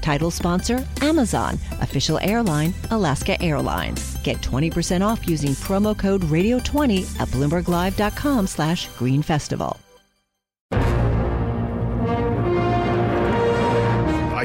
Title sponsor, Amazon. Official airline, Alaska Airlines. Get 20% off using promo code radio20 at BloombergLive.com/Green Festival. I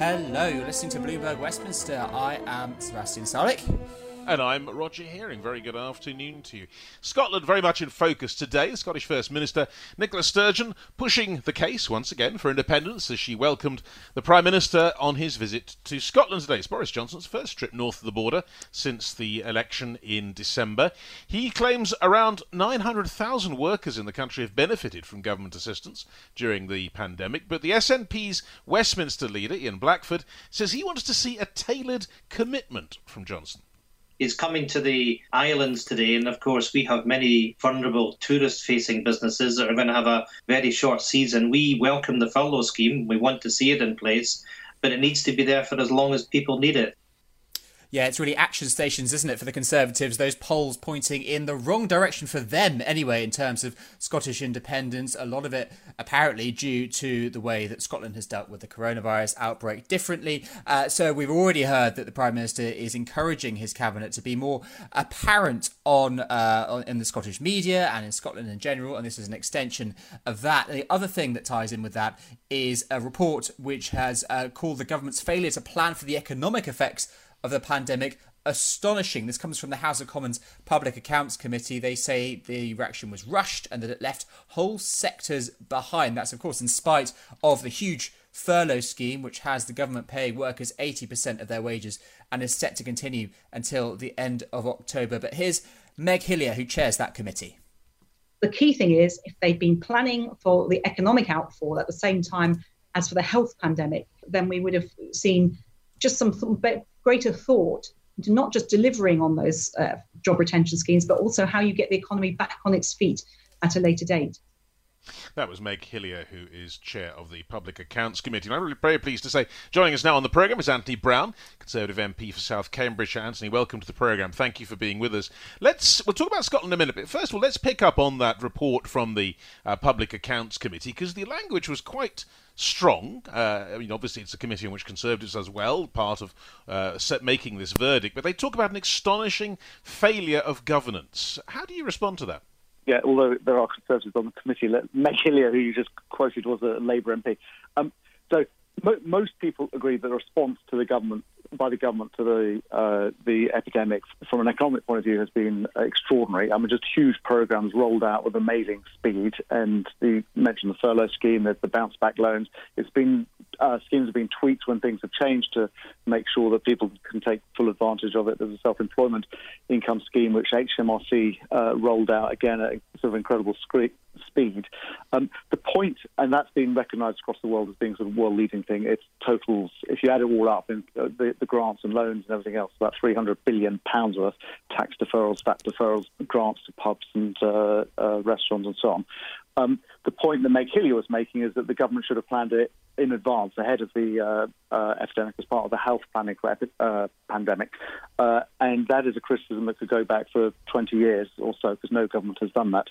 Hello, you're listening to Bloomberg Westminster. I am Sebastian Salek. And I'm Roger Hearing. Very good afternoon to you. Scotland very much in focus today. The Scottish First Minister Nicola Sturgeon pushing the case once again for independence as she welcomed the Prime Minister on his visit to Scotland today. It's Boris Johnson's first trip north of the border since the election in December. He claims around 900,000 workers in the country have benefited from government assistance during the pandemic. But the SNP's Westminster leader, Ian Blackford, says he wants to see a tailored commitment from Johnson. He's coming to the islands today, and of course we have many vulnerable tourist-facing businesses that are going to have a very short season. We welcome the furlough scheme. We want to see it in place, but it needs to be there for as long as people need it. Yeah, it's really action stations, isn't it, for the Conservatives? Those polls pointing in the wrong direction for them anyway in terms of Scottish independence. A lot of it apparently due to the way that Scotland has dealt with the coronavirus outbreak differently. So we've already heard that the Prime Minister is encouraging his cabinet to be more apparent in the Scottish media and in Scotland in general. And this is an extension of that. The other thing that ties in with that is a report which has called the government's failure to plan for the economic effects of the pandemic astonishing. This comes from the House of Commons Public Accounts Committee. They say the reaction was rushed and that it left whole sectors behind. That's, of course, in spite of the huge furlough scheme, which has the government paying workers 80% of their wages and is set to continue until the end of October. But here's Meg Hillier, who chairs that committee. The key thing is, if they'd been planning for the economic outfall at the same time as for the health pandemic, then we would have seen just some greater thought into not just delivering on those job retention schemes, but also how you get the economy back on its feet at a later date. That was Meg Hillier, who is chair of the Public Accounts Committee. And I'm really very pleased to say joining us now on the programme is Anthony Browne, Conservative MP for South Cambridgeshire. Anthony, welcome to the programme. Thank you for being with us. We'll talk about Scotland in a minute, but first of all, let's pick up on that report from the Public Accounts Committee, because the language was quite strong. I mean, obviously, it's a committee in which Conservatives as well, part of making this verdict, but they talk about an astonishing failure of governance. How do you respond to that? Yeah, although there are Conservatives on the committee. Meg Hillier, who you just quoted, was a Labour MP. Most people agree that the response to the government to the epidemic, from an economic point of view, has been extraordinary. I mean, just huge programmes rolled out with amazing speed. And you mentioned the furlough scheme, there's the bounce back loans. It's been schemes have been tweaked when things have changed to make sure that people can take full advantage of it. There's a self-employment income scheme which HMRC rolled out again at sort of incredible speed. The point, and that's been recognised across the world as being sort of world-leading thing, it's totals, if you add it all up, in the grants and loans and everything else, about £300 billion worth, tax deferrals, VAT deferrals, grants to pubs and restaurants and so on. The point that Meg Hillier was making is that the government should have planned it in advance, ahead of the epidemic, as part of the health planning for pandemic. And that is a criticism that could go back for 20 years or so, because no government has done that.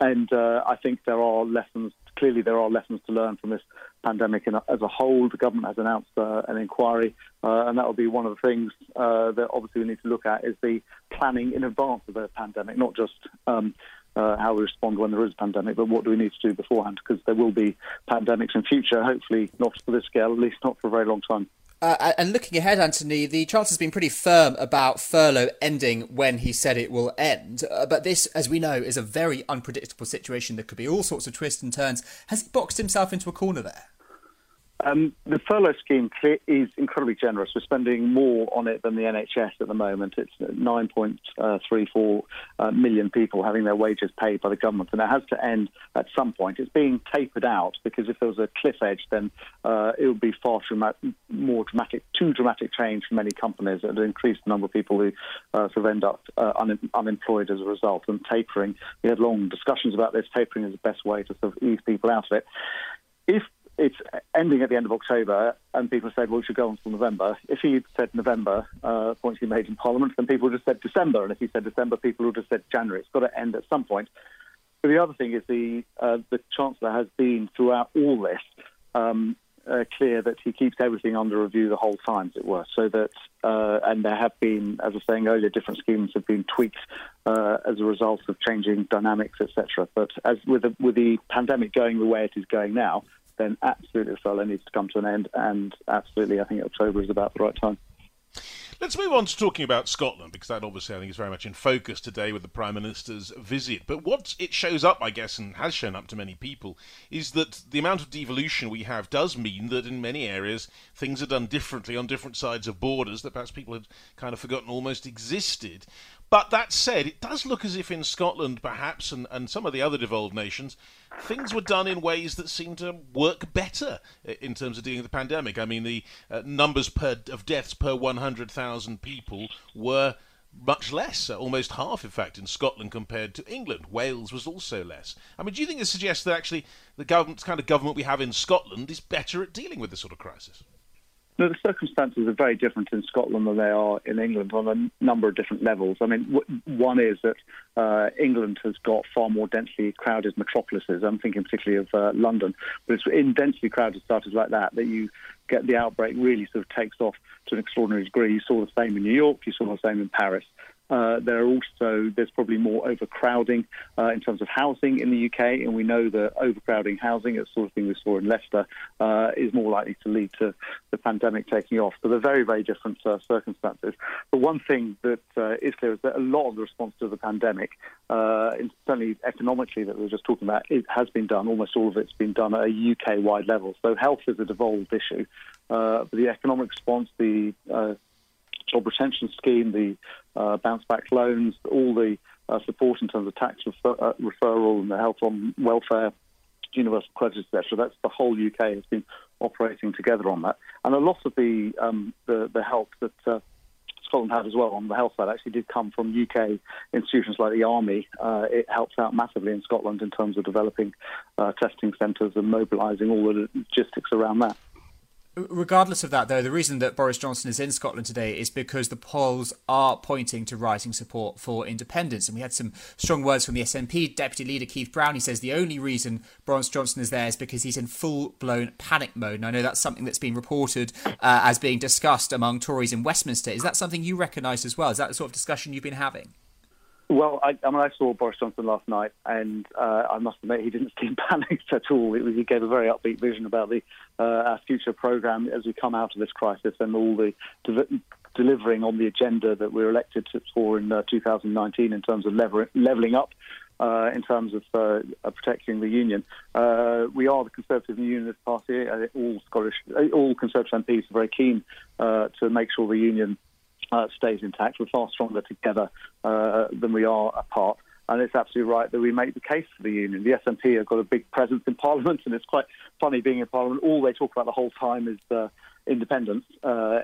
And I think there are lessons, clearly there are lessons to learn from this pandemic as a whole. The government has announced an inquiry, and that will be one of the things that obviously we need to look at, is the planning in advance of the pandemic, not just how we respond when there is a pandemic, but what do we need to do beforehand? Because there will be pandemics in future, hopefully not to this scale, at least not for a very long time. And looking ahead, Anthony, the Chancellor's been pretty firm about furlough ending when he said it will end. But this, as we know, is a very unpredictable situation. There could be all sorts of twists and turns. Has he boxed himself into a corner there? The furlough scheme is incredibly generous. We're spending more on it than the NHS at the moment. It's 9.34 million people having their wages paid by the government, and it has to end at some point. It's being tapered out because if there was a cliff edge, then it would be far more dramatic, too dramatic change for many companies. It would increase the number of people who sort of end up unemployed as a result. And tapering, we had long discussions about this. Tapering is the best way to sort of ease people out of it. If it's ending at the end of October, and people said, well, we should go on till November. If he said November, the point he made in Parliament, then people would have said December. And if he said December, people would have said January. It's got to end at some point. But the other thing is the Chancellor has been, throughout all this, clear that he keeps everything under review the whole time, as it were. So that, and there have been, as I was saying earlier, different schemes have been tweaked as a result of changing dynamics, etc. But as with the pandemic going the way it is going now, then absolutely the furlough needs to come to an end, and absolutely I think October is about the right time. Let's move on to talking about Scotland, because that obviously I think is very much in focus today with the Prime Minister's visit. But what it shows up, I guess, and has shown up to many people, is that the amount of devolution we have does mean that in many areas things are done differently on different sides of borders that perhaps people had kind of forgotten almost existed. But that said, it does look as if in Scotland, perhaps, and some of the other devolved nations, things were done in ways that seemed to work better in terms of dealing with the pandemic. I mean, the numbers of deaths per 100,000 people were much less, almost half, in fact, in Scotland compared to England. Wales was also less. I mean, do you think this suggests that actually the kind of government we have in Scotland is better at dealing with this sort of crisis? No, the circumstances are very different in Scotland than they are in England on a number of different levels. I mean, one is that England has got far more densely crowded metropolises. I'm thinking particularly of London. But it's in densely crowded cities like that you get the outbreak really sort of takes off to an extraordinary degree. You saw the same in New York, you saw the same in Paris. There's probably more overcrowding in terms of housing in the UK, and we know that overcrowding housing, the sort of thing we saw in Leicester, is more likely to lead to the pandemic taking off. So they're very, very different circumstances. But one thing that is clear is that a lot of the response to the pandemic, and certainly economically that we were just talking about, it has been done, almost all of it's been done at a UK-wide level. So health is a devolved issue. But the economic response, the job retention scheme, the bounce-back loans, all the support in terms of tax referral and the health on welfare, universal credit, etc. That's the whole UK has been operating together on that. And a lot of the help that Scotland had as well on the health side actually did come from UK institutions like the Army. It helps out massively in Scotland in terms of developing testing centres and mobilising all the logistics around that. Regardless of that, though, the reason that Boris Johnson is in Scotland today is because the polls are pointing to rising support for independence. And we had some strong words from the SNP Deputy Leader Keith Brown. He says the only reason Boris Johnson is there is because he's in full-blown panic mode. And I know that's something that's been reported as being discussed among Tories in Westminster. Is that something you recognise as well? Is that the sort of discussion you've been having? Well, I saw Boris Johnson last night, and I must admit he didn't seem panicked at all. He gave a very upbeat vision about our future programme as we come out of this crisis and all the delivering on the agenda that we were elected for in 2019 in terms of levelling up, in terms of protecting the union. We are the Conservative and Unionist Party. All Conservative MPs are very keen to make sure the union stays intact. We're far stronger together than we are apart. And it's absolutely right that we make the case for the union. The SNP have got a big presence in Parliament, and it's quite funny being in Parliament. All they talk about the whole time is independence.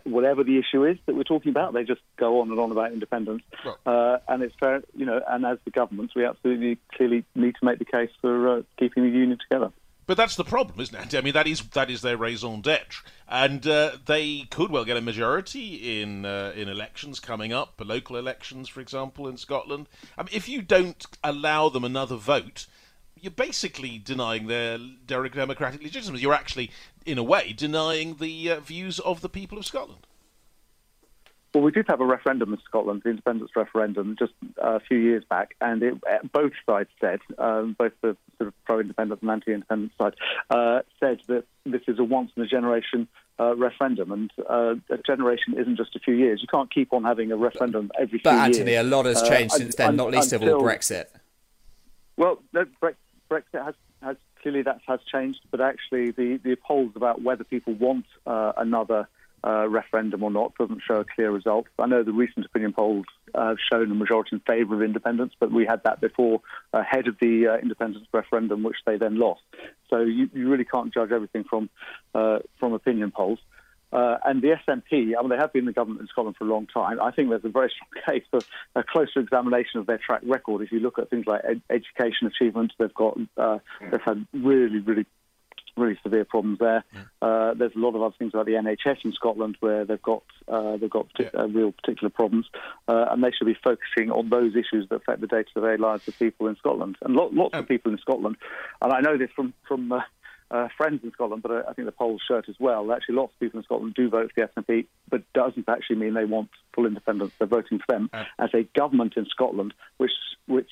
Whatever the issue is that we're talking about, they just go on and on about independence. Right. And it's fair, and as the government, we absolutely clearly need to make the case for keeping the union together. But that's the problem, isn't it? I mean, that is their raison d'etre, and they could well get a majority in elections coming up, local elections, for example, in Scotland. I mean, if you don't allow them another vote, you're basically denying their democratic legitimacy. You're actually, in a way, denying the views of the people of Scotland. Well, we did have a referendum in Scotland, the independence referendum, just a few years back, and both sides said, both the sort of pro-independence and anti-independence side, said that this is a once-in-a-generation referendum, and a generation isn't just a few years. You can't keep on having a referendum every few years. But, Anthony, a lot has changed since then, not least of all Brexit. Well, no, Brexit has clearly that has changed, but actually the polls about whether people want another referendum or not doesn't show a clear result. I know the recent opinion polls have shown a majority in favour of independence, but we had that before ahead of the independence referendum, which they then lost. So you really can't judge everything from opinion polls. And the SNP, I mean, they have been in the government in Scotland for a long time. I think there's a very strong case for a closer examination of their track record. If you look at things like education achievements, they've had really, really, really severe problems there. Yeah. There's a lot of other things about the NHS in Scotland where they've got real particular problems, and they should be focusing on those issues that affect the day-to-day lives of people in Scotland. And lots of people in Scotland, and I know this from friends in Scotland, but I think the polls show it as well. Actually, lots of people in Scotland do vote for the SNP, but doesn't actually mean they want full independence. They're voting for them as a government in Scotland, which they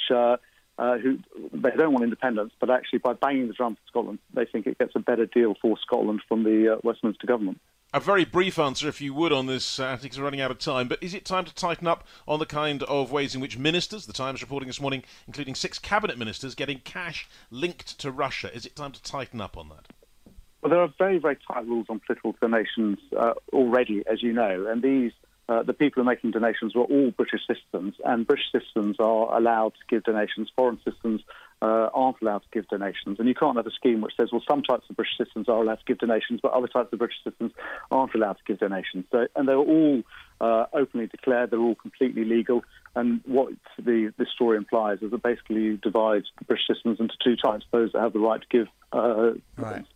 don't want independence, but actually by banging the drum for Scotland, they think it gets a better deal for Scotland from the Westminster government. A very brief answer, if you would, on this, because we're running out of time, but is it time to tighten up on the kind of ways in which ministers, the Times reporting this morning, including 6 cabinet ministers, getting cash linked to Russia? Is it time to tighten up on that? Well, there are very, very tight rules on political donations already, as you know, and these the people who are making donations were all British citizens, and British citizens are allowed to give donations. Foreign citizens aren't allowed to give donations. And you can't have a scheme which says, well, some types of British citizens are allowed to give donations, but other types of British citizens aren't allowed to give donations. So, and they're all openly declared. They're all completely legal. And what this story implies is that basically you divide British citizens into two types, those that have the right to give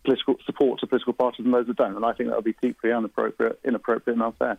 political support to political parties and those that don't. And I think that would be deeply inappropriate and unfair.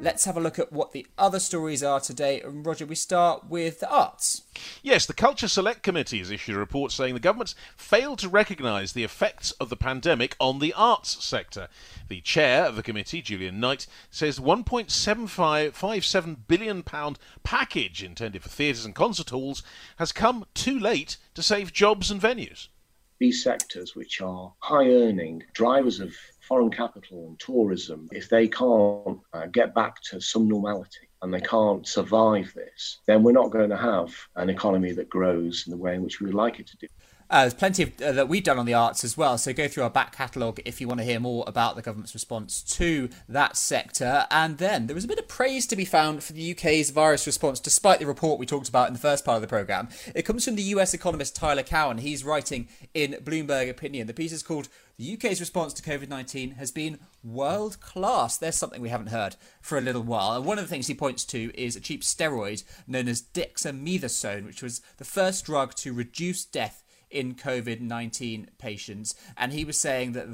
Let's have a look at what the other stories are today. And Roger, we start with the arts. Yes, the Culture Select Committee has issued a report saying the government's failed to recognise the effects of the pandemic on the arts sector. The chair of the committee, Julian Knight, says the £1.757 billion package intended for theatres and concert halls has come too late to save jobs and venues. These sectors, which are high-earning drivers of foreign capital and tourism, if they can't get back to some normality and they can't survive this, then we're not going to have an economy that grows in the way in which we would like it to do. There's plenty of, that we've done on the arts as well, so go through our back catalogue if you want to hear more about the government's response to that sector. And then there was a bit of praise to be found for the UK's virus response, despite the report we talked about in the first part of the programme. It comes from the US economist Tyler Cowen. He's writing in Bloomberg Opinion. The piece is called "The UK's response to COVID-19 has been world class." There's something we haven't heard for a little while. And one of the things he points to is a cheap steroid known as dexamethasone, which was the first drug to reduce death in COVID-19 patients. And he was saying that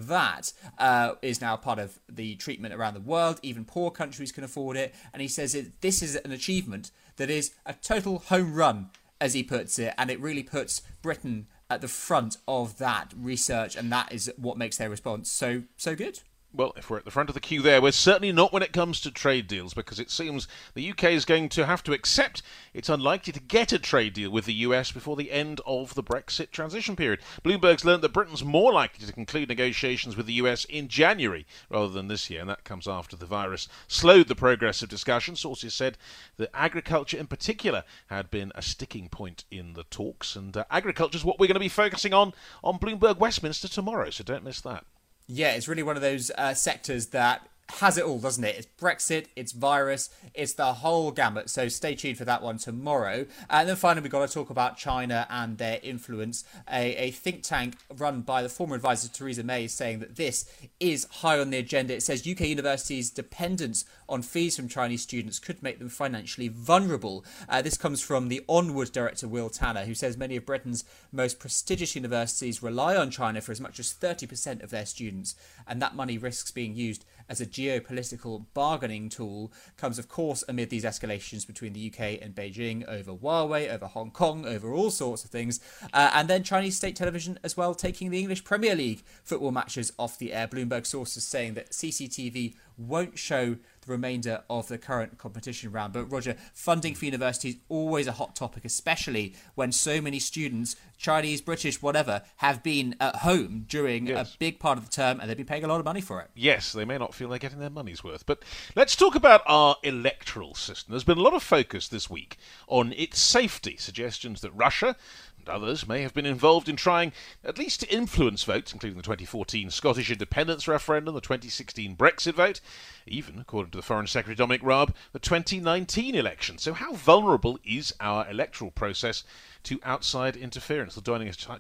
is now part of the treatment around the world. Even poor countries can afford it. And he says this is an achievement that is a total home run, as he puts it. And it really puts Britain at the front of that research, and that is what makes their response so good. Well, if we're at the front of the queue there, we're certainly not when it comes to trade deals, because it seems the UK is going to have to accept it's unlikely to get a trade deal with the US before the end of the Brexit transition period. Bloomberg's learned that Britain's more likely to conclude negotiations with the US in January rather than this year, and that comes after the virus slowed the progress of discussion. Sources said that agriculture in particular had been a sticking point in the talks, and agriculture is what we're going to be focusing on Bloomberg Westminster tomorrow, so don't miss that. Yeah, it's really one of those sectors that has it all, doesn't it? It's Brexit, it's virus, it's the whole gamut. So stay tuned for that one tomorrow. And then finally, we've got to talk about China and their influence. A think tank run by the former advisor, Theresa May, is saying that this is high on the agenda. It says UK universities' dependence on fees from Chinese students could make them financially vulnerable. This comes from the Onward director, Will Tanner, who says many of Britain's most prestigious universities rely on China for as much as 30% of their students. And that money risks being used as a geopolitical bargaining tool. Comes, of course, amid these escalations between the UK and Beijing over Huawei, over Hong Kong, over all sorts of things. And then Chinese state television as well, taking the English Premier League football matches off the air. Bloomberg sources saying that CCTV won't show the remainder of the current competition round. But Roger, funding for universities always a hot topic, especially when so many students, Chinese, British, whatever, have been at home during a big part of the term, and they've been paying a lot of money for it. Yes, they may not feel they're getting their money's worth. But let's talk about our electoral system. There's been a lot of focus this week on its safety, suggestions that Russia and others may have been involved in trying at least to influence votes, including the 2014 Scottish independence referendum, the 2016 Brexit vote, even, according to the Foreign Secretary Dominic Raab, the 2019 election. So how vulnerable is our electoral process to outside interference? Well,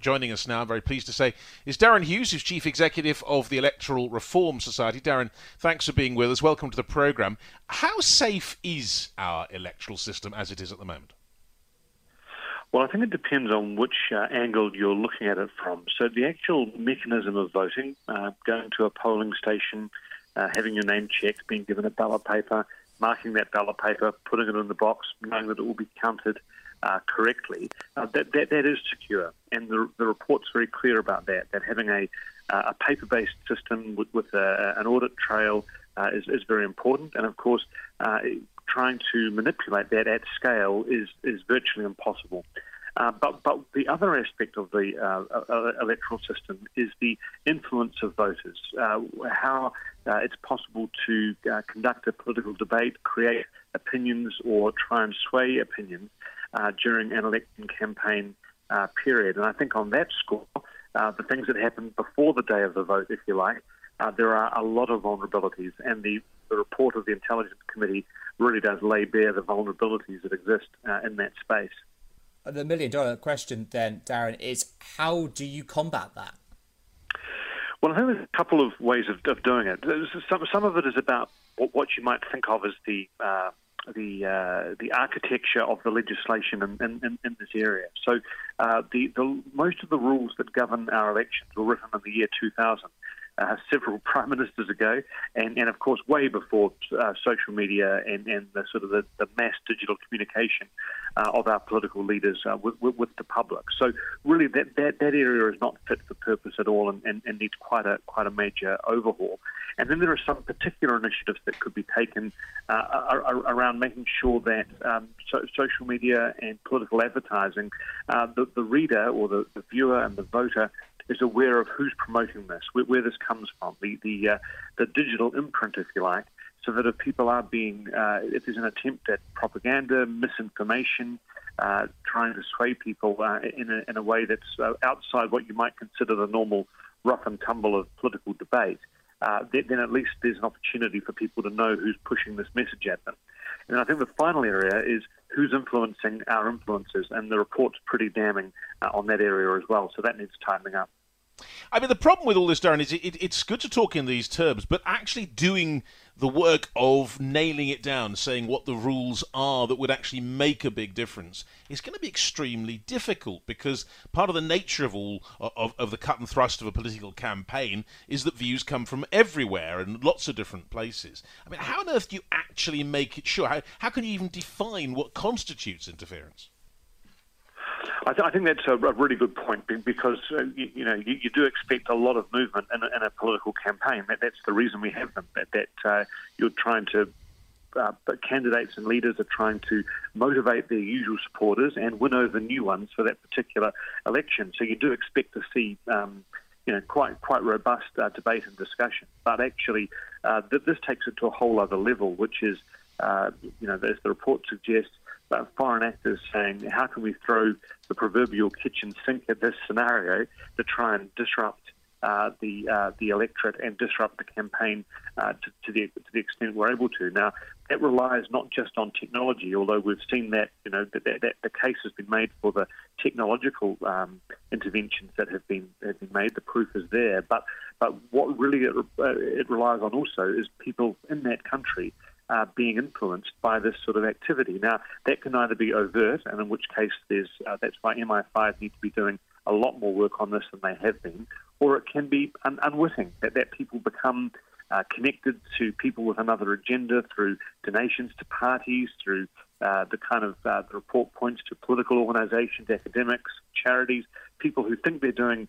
joining us now, I'm very pleased to say, is Darren Hughes, who's Chief Executive of the Electoral Reform Society. Darren, thanks for being with us. Welcome to the programme. How safe is our electoral system as it is at the moment? Well, I think it depends on which angle you're looking at it from. So the actual mechanism of voting, going to a polling station, having your name checked, being given a ballot paper, marking that ballot paper, putting it in the box, knowing that it will be counted correctly, that is secure. And the report's very clear about that having a paper-based system with an audit trail is very important. And, of course, trying to manipulate that at scale is virtually impossible. But the other aspect of the electoral system is the influence of voters, how it's possible to conduct a political debate, create opinions or try and sway opinions during an election campaign period. And I think on that score, the things that happened before the day of the vote, if you like, there are a lot of vulnerabilities, and the report of the Intelligence Committee really does lay bare the vulnerabilities that exist in that space. The million-dollar question then, Darren, is how do you combat that? Well, I think there's a couple of ways of doing it. Some of it is about what you might think of as the architecture of the legislation in this area. So the most of the rules that govern our elections were written in the year 2000. Several prime ministers ago, and of course way before social media and the sort of the mass digital communication of our political leaders with the public. So really that area is not fit for purpose at all, and needs quite a major overhaul. And then there are some particular initiatives that could be taken around making sure that social media and political advertising, the reader or the viewer and the voter is aware of who's promoting this, where this comes from, the digital imprint, if you like, so that if people are being, if there's an attempt at propaganda, misinformation, trying to sway people in a way that's outside what you might consider the normal rough and tumble of political debate, then at least there's an opportunity for people to know who's pushing this message at them. And I think the final area is who's influencing our influences, and the report's pretty damning on that area as well, so that needs tightening up. I mean, the problem with all this, Darren, is it's good to talk in these terms, but actually doing the work of nailing it down, saying what the rules are that would actually make a big difference, is going to be extremely difficult, because part of the nature of the cut and thrust of a political campaign is that views come from everywhere and lots of different places. I mean, how on earth do you actually make it sure? How can you even define what constitutes interference? I think that's a really good point, because you do expect a lot of movement in a political campaign. That's the reason we have them. That you're trying to. But candidates and leaders are trying to motivate their usual supporters and win over new ones for that particular election. So you do expect to see, quite robust debate and discussion. But actually, this takes it to a whole other level, which is, as the report suggests, foreign actors saying, how can we throw the proverbial kitchen sink at this scenario to try and disrupt the electorate and disrupt the campaign to the extent we're able to. Now, that relies not just on technology, although we've seen that that the case has been made for the technological interventions that have been made. The proof is there, but what really it relies on also is people in that country being influenced by this sort of activity. Now, that can either be overt, and in which case there's that's why MI5 need to be doing a lot more work on this than they have been, or it can be unwitting, that people become connected to people with another agenda through donations to parties, through the report points to political organisations, academics, charities, people who think they're doing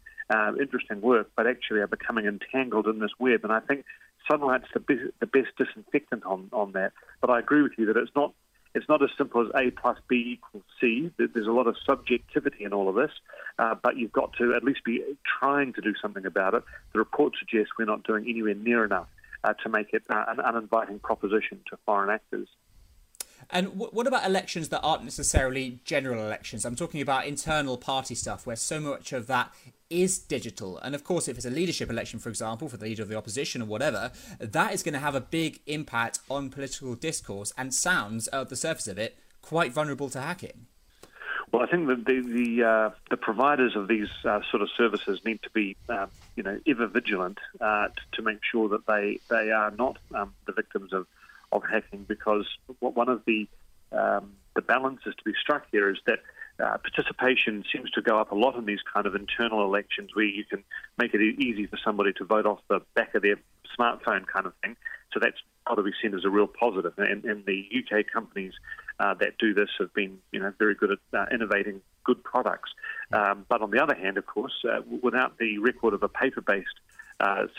interesting work but actually are becoming entangled in this web. And I think sunlight's the best disinfectant on that. But I agree with you that it's not as simple as A plus B equals C. There's a lot of subjectivity in all of this, but you've got to at least be trying to do something about it. The report suggests we're not doing anywhere near enough to make it an uninviting proposition to foreign actors. And what about elections that aren't necessarily general elections? I'm talking about internal party stuff, where so much of that is digital. And of course, if it's a leadership election, for example, for the leader of the opposition or whatever, that is going to have a big impact on political discourse and sounds at the surface of it quite vulnerable to hacking. Well, I think that the providers of these sort of services need to be, ever vigilant to make sure that they are not the victims of hacking, because one of the balances to be struck here is that participation seems to go up a lot in these kind of internal elections, where you can make it easy for somebody to vote off the back of their smartphone kind of thing. So that's got to be seen as a real positive. And the UK companies that do this have been, very good at innovating good products. But on the other hand, of course, without the record of a paper-based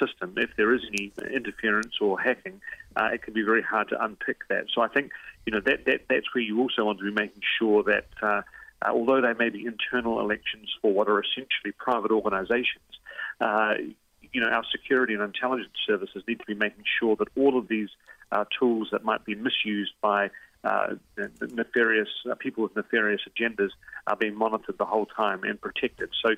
system, if there is any interference or hacking, it can be very hard to unpick that. So I think, that's where you also want to be making sure that although they may be internal elections for what are essentially private organisations, our security and intelligence services need to be making sure that all of these tools that might be misused by nefarious people with nefarious agendas are being monitored the whole time and protected. So,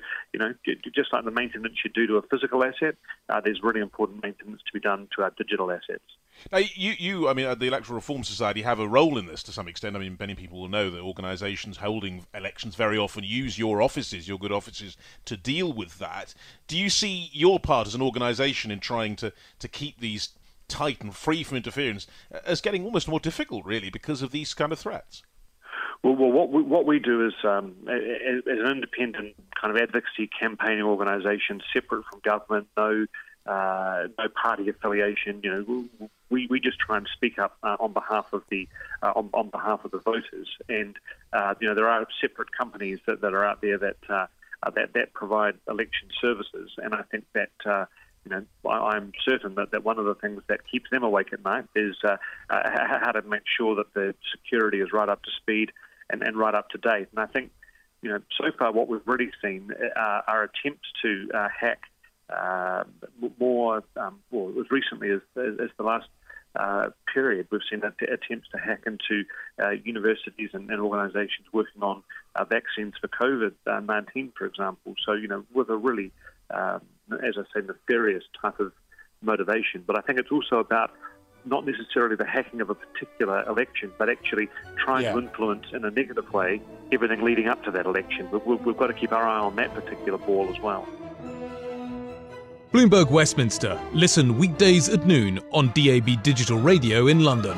just like the maintenance you do to a physical asset, there's really important maintenance to be done to our digital assets. Now, the Electoral Reform Society have a role in this to some extent. I mean, many people will know that organisations holding elections very often use your offices, your good offices, to deal with that. Do you see your part as an organisation in trying to keep these tight and free from interference as getting almost more difficult, really, because of these kind of threats? Well, what we do is, as an independent kind of advocacy campaigning organisation, separate from government, no party affiliation. We just try and speak up on behalf of the on behalf of the voters. And there are separate companies that are out there that provide election services. And I think that. I'm certain that one of the things that keeps them awake at night is how to make sure that the security is right up to speed and right up to date. And I think, so far what we've really seen are attempts to hack more. Well, as recently as the last period, we've seen attempts to hack into universities and organisations working on vaccines for COVID-19, for example. So, with a really as I say, nefarious type of motivation. But I think it's also about not necessarily the hacking of a particular election, but actually trying to influence in a negative way everything leading up to that election. But we've got to keep our eye on that particular ball as well. Bloomberg Westminster. Listen weekdays at noon on DAB Digital Radio in London.